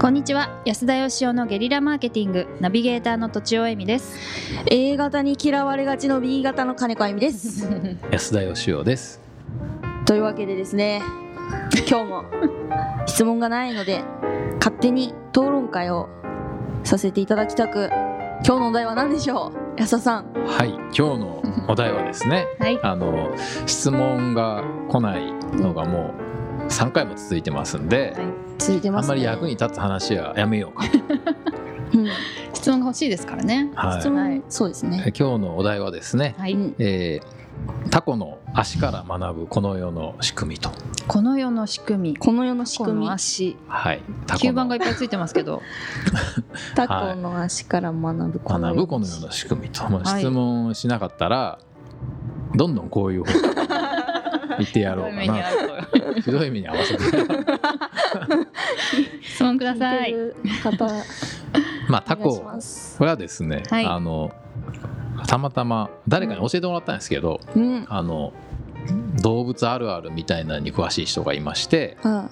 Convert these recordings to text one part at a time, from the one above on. こんにちは、安田義生のゲリラマーケティングナビゲーターの栃尾恵美です。 A 型に嫌われがちの B 型の金子恵美です。安田義生です。というわけでですね、今日も質問がないので勝手に討論会をさせていただきたく、今日のお題は何でしょう、安田さん。はい、今日のお題はですね、はい、質問が来ないのがもう3回も続いてますんで、はい、続いてますね。あんまり役に立つ話はやめようか、うん、質問が欲しいですからね、はい、質問、そうですね。今日のお題はですね、はい、タコの足から学ぶこの世の仕組みと。この世の仕組み、この世の仕組み、足、はい、吸盤がいっぱいついてますけどタコの足から学ぶこの世の仕組みと、はい、質問しなかったらどんどんこういう方向言ってやろうかな。ひどい目に合わせて質問ください。まあ、タコ、これはですね、はい、たまたま誰かに教えてもらったんですけど、うん、動物あるあるみたいなのに詳しい人がいまして、うん、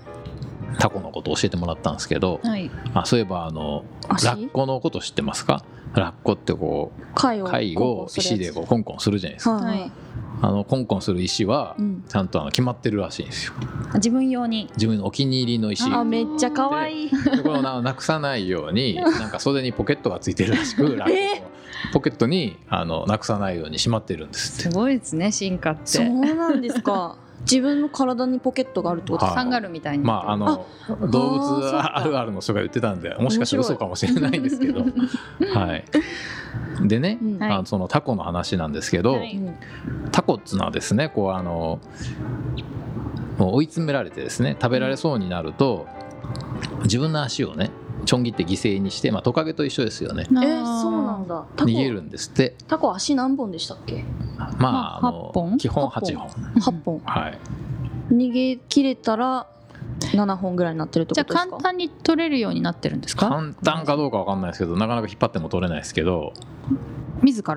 タコのことを教えてもらったんですけど、はい、あ、そういえばラッコのこと知ってますか？ラッコってこう貝を石でこうコンコンするじゃないですか、はい、コンコンする石はちゃんと決まってるらしいんですよ、うん、自分用に、自分のお気に入りの石。あ、めっちゃ可愛い。でこれをなくさないようになんか袖にポケットがついてるらしく、ラッコのポケットになくさないようにしまってるんですって。すごいですね、進化って。そうなんですか。自分の体にポケットがあるってことですか？サンガルみたいに、まあ、動物あるあるの人が言ってたんで、もしかしたら嘘かもしれないんですけどはいでね、うん、そのタコの話なんですけど、はい、タコっつうのはですね、こうもう追い詰められてですね、食べられそうになると、うん、自分の足をねちょん切って犠牲にして、まあ、トカゲと一緒ですよね。そうなんだ。逃げるんですって。タコ足何本でしたっけ？まあ、8本、基本8本、8本、はい、逃げ切れたら7本ぐらいになってるってことですか？じゃあ簡単に取れるようになってるんですか？簡単かどうか分かんないですけど、なかなか引っ張っても取れないですけど、自ら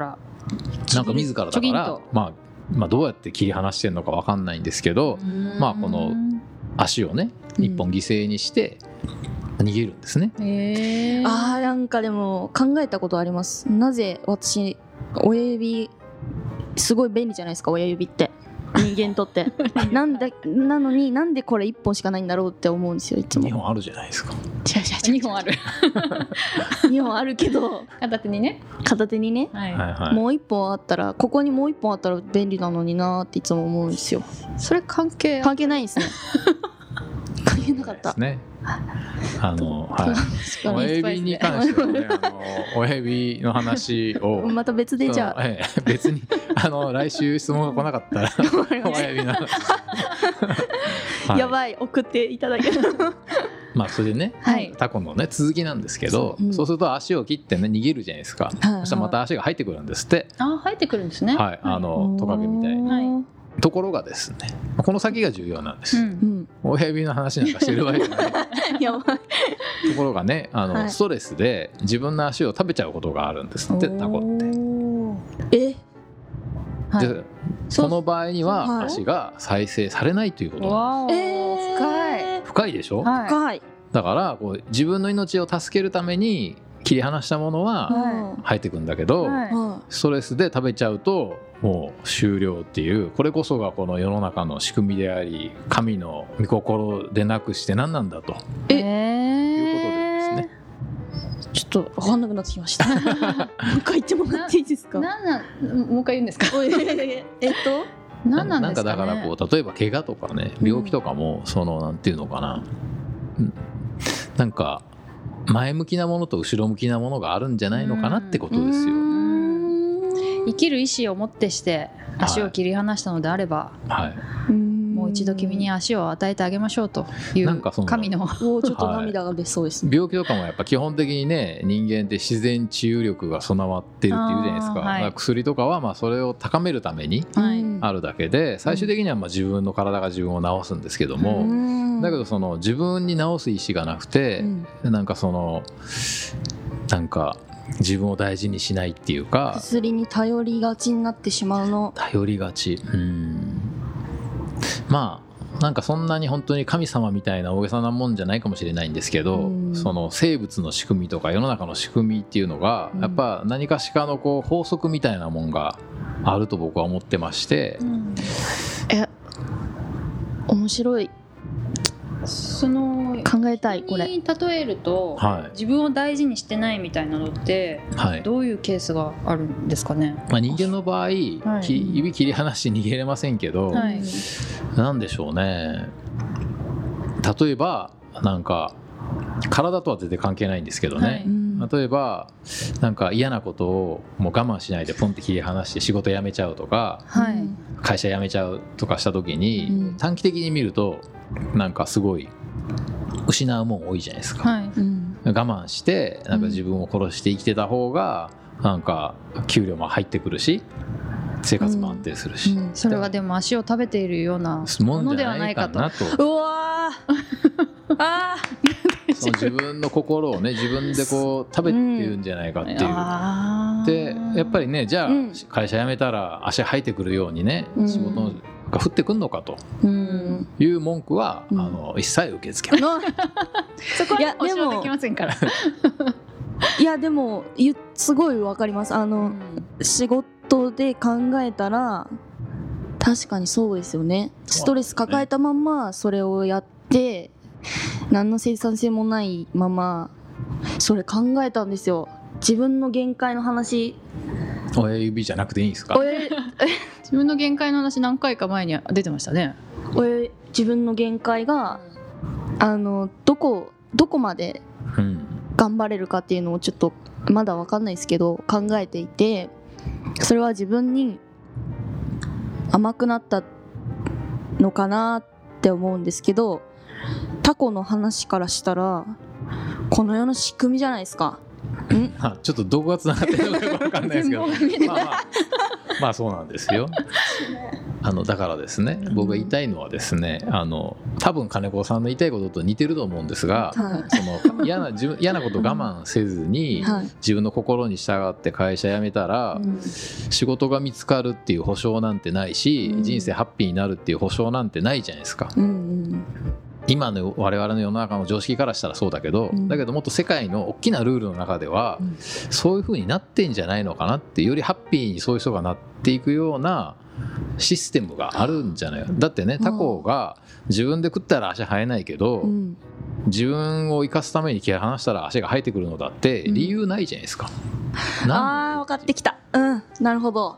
なんか自らだから、まあ、どうやって切り離してるのか分かんないんですけど、まあ、この足をね1本犠牲にして逃げるんですね、あー、なんかでも考えたことあります。なぜ私親指すごい便利じゃないですか、親指って人間にとってなのに、なんでこれ1本しかないんだろうって思うんですよ、いつも。2本あるじゃないですか。違う、2本ある2本あるけど片手にね、はい、もう1本あったら、ここにもう1本あったら便利なのになっていつも思うんですよ。それ関係ないですね関係なかったですね。はい、親指に関してはね、親指の話をまた別で、じゃあ、別に来週質問が来なかったら親指の話、はい、やばい、送っていただけるまあそれでね、はい、タコのね続きなんですけど、そうすると足を切ってね逃げるじゃないですか、はい、そしたらまた足が生えてくるんですって。あ、生えてくるんですね、はい、トカゲみたいに、はい、ところがですね、この先が重要なんです、うんうん、親指の話なんかしてる場合じゃないやばいところがね、はい、ストレスで自分の足を食べちゃうことがあるんですって、タコって。はい、でその場合には足が再生されないということなんです。深いでしょ、はい、深い。だからこう自分の命を助けるために切り離したものは生えてくんだけど、はい、ストレスで食べちゃうともう終了っていう、これこそがこの世の中の仕組みであり、神の御心でなくして何なんだと、いうことでですね、ちょっと分かんなくなってきましたもう一回言ってもらっていいですか？もう一回言うんですか？何なんですかね。だからこう例えば怪我とかね、病気とかも、そのなんていうのかな、なんか前向きなものと後ろ向きなものがあるんじゃないのかなってことですよ。生きる意志をもってして足を切り離したのであれば、はい、もう一度君に足を与えてあげましょうという、神のちょっと涙が出そうですね、はい、病気とかもやっぱ基本的にね、人間って自然治癒力が備わってるっていうじゃないですか、はい、だから薬とかはまあそれを高めるためにあるだけで、最終的にはまあ自分の体が自分を治すんですけども、だけどその自分に治す意志がなくて、なんかそのなんか自分を大事にしないっていうか、薬に頼りがちになってしまうの。頼りがち、うん、まあなんかそんなに本当に神様みたいな大げさなもんじゃないかもしれないんですけど、その生物の仕組みとか世の中の仕組みっていうのがやっぱ何かしかのこう法則みたいなもんがあると僕は思ってまして、面白い。その考えたい。これに例えると、はい、自分を大事にしてないみたいなのって、はい、どういうケースがあるんですかね。まあ、人間の場合、指、はい、切り離して逃げれませんけど、はい、なんでしょうね。例えばなんか体とは全然関係ないんですけどね、はい、例えばなんか嫌なことをもう我慢しないでポンって切り離して仕事辞めちゃうとか、はい、会社辞めちゃうとかした時に、うん、短期的に見るとなんかすごい失うもん多いじゃないですか、はい、我慢してなんか自分を殺して生きてた方がなんか給料も入ってくるし生活も安定するし、それはでも足を食べているようなものではないかと。うわあその自分の心をね自分でこう食べてるんじゃないかっていう、でやっぱりねじゃあ会社辞めたら足生えてくるようにね仕事が降ってくんのかという文句は一切受け付けない。そこはお仕事できませんからいやでもすごい分かります。仕事で考えたら確かにそうですよね。ストレス抱えたままそれをやって何の生産性もないまま、それ考えたんですよ。自分の限界の話。親指じゃなくていいんですか？自分の限界の話何回か前に出てましたね。自分の限界がどこまで頑張れるかっていうのをちょっとまだ分かんないですけど考えていて、それは自分に甘くなったのかなって思うんですけど、タコの話からしたらこの世の仕組みじゃないですか。ちょっとどこがつながってるのか分かんないですけどまあそうなんですよ。だからですね、僕が言いたいのはですね、多分金子さんの言いたいことと似てると思うんですが、はい、その嫌なことを我慢せずに、はい、自分の心に従って会社辞めたら、うん、仕事が見つかるっていう保証なんてないし、うん、人生ハッピーになるっていう保証なんてないじゃないですか、うんうん、今の我々の世の中の常識からしたらそうだけど、うん、だけどもっと世界の大きなルールの中では、うん、そういう風になってんじゃないのかなって、よりハッピーにそういう人がなっていくようなシステムがあるんじゃない。だってね、タコが自分で食ったら足生えないけど、うん、自分を生かすために切り離したら足が生えてくるのだって理由ないじゃないですか、うん、あー分かってきた、うん、なるほど。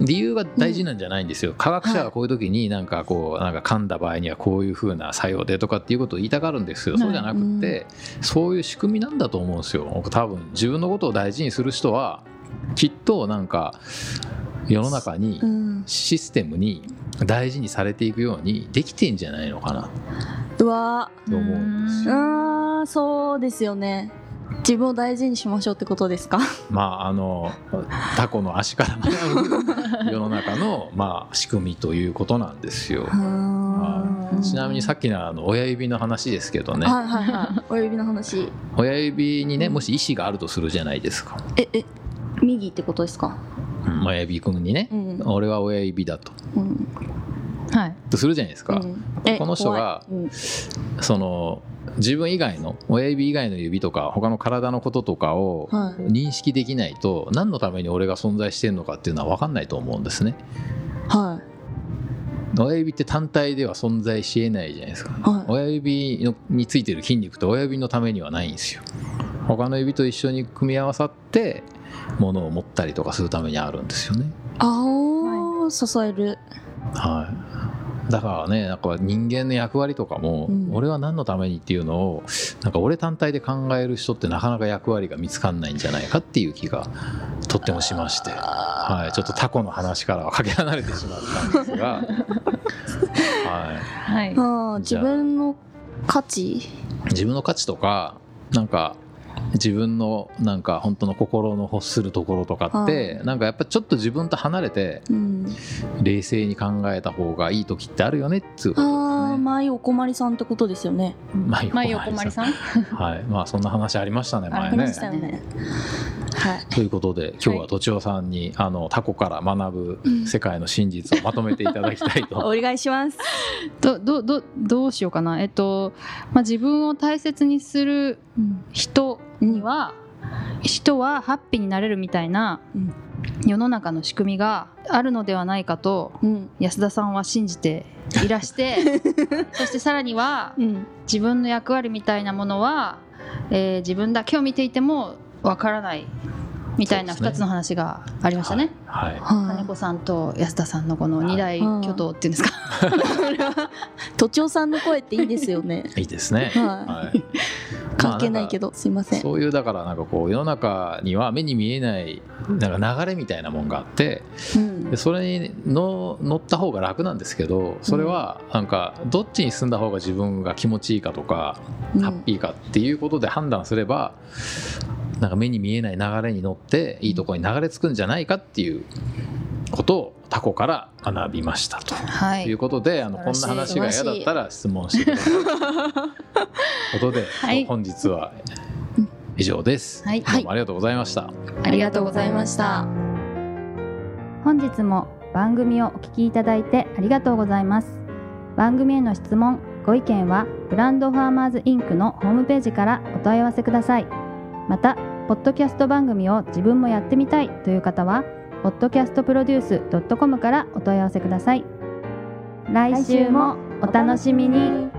理由が大事なんじゃないんですよ、うん、科学者はこういう時になんかこうなんか噛んだ場合にはこういう風な作用でとかっていうことを言いたがるんですけど、そうじゃなくて、うん、そういう仕組みなんだと思うんですよ。多分自分のことを大事にする人はきっとなんか世の中にシステムに大事にされていくようにできてんじゃないのかなと思うんですよ。ああそうですよね。自分を大事にしましょうってことですか。まあタコの足から学ぶ世の中の、まあ、仕組みということなんですよ。ちなみにさっきの親指の話ですけどね、はいはいはい、親指の話。親指にねもし意思があるとするじゃないですか。右ってことですか。親指君にね、うん、俺は親指だと、うんはい、とするじゃないですか、うん、この人が、うん、その自分以外の親指以外の指とか他の体のこととかを認識できないと、はい、何のために俺が存在してるのかっていうのは分かんないと思うんですね、はい、親指って単体では存在しえないじゃないですか、はい、親指についてる筋肉って親指のためにはないんですよ。他の指と一緒に組み合わさって物を持ったりとかするためにあるんですよね。ああ、支える。はい。だからね、なんか人間の役割とかも、うん、俺は何のためにっていうのをなんか俺単体で考える人ってなかなか役割が見つかんないんじゃないかっていう気がとってもしまして、はい、ちょっとタコの話からはかけ離れてしまったんですが、はい。はい。自分の価値とかなんか。自分のなんか本当の心の欲するところとかって、はい、なんかやっぱちょっと自分と離れて、うん、冷静に考えた方がいい時ってあるよねっていうことですね。あ、前お困りさんってことですよね。前お困りさんはい、まあそんな話ありましたね、前ね。ありましたよね。はい、ということで今日はとちおさんに、はい、タコから学ぶ世界の真実をまとめていただきたいとお願いします。どうしようかな、まあ、自分を大切にする人はハッピーになれるみたいな世の中の仕組みがあるのではないかと、うん、安田さんは信じていらしてそしてさらには、うん、自分の役割みたいなものは、自分だけを見ていてもわからないみたいな2つの話がありましたね。はいはい、金子さんと安田さんのこの2大巨頭っていうんですか、とちおさんの声っていいですよね。いいですね、はいはい、関係ないけど、まあ、すいません。そういうだからなんかこう世の中には目に見えないなんか流れみたいなもんがあって、うん、でそれに乗った方が楽なんですけど、それはなんかどっちに進んだ方が自分が気持ちいいかとか、うん、ハッピーかっていうことで判断すればなんか目に見えない流れに乗っていいところに流れ着くんじゃないかっていうことをタコから学びましたと、はい、ということでこんな話が嫌だったら質問してくださいということで、はい、本日は以上です、はい、どうもありがとうございました、はい、ありがとうございました。本日も番組をお聞きいただいてありがとうございます。番組への質問ご意見はブランドファーマーズインクのホームページからお問い合わせください。またポッドキャスト番組を自分もやってみたいという方は ottocastproduce.com からお問い合わせください。来週もお楽しみに。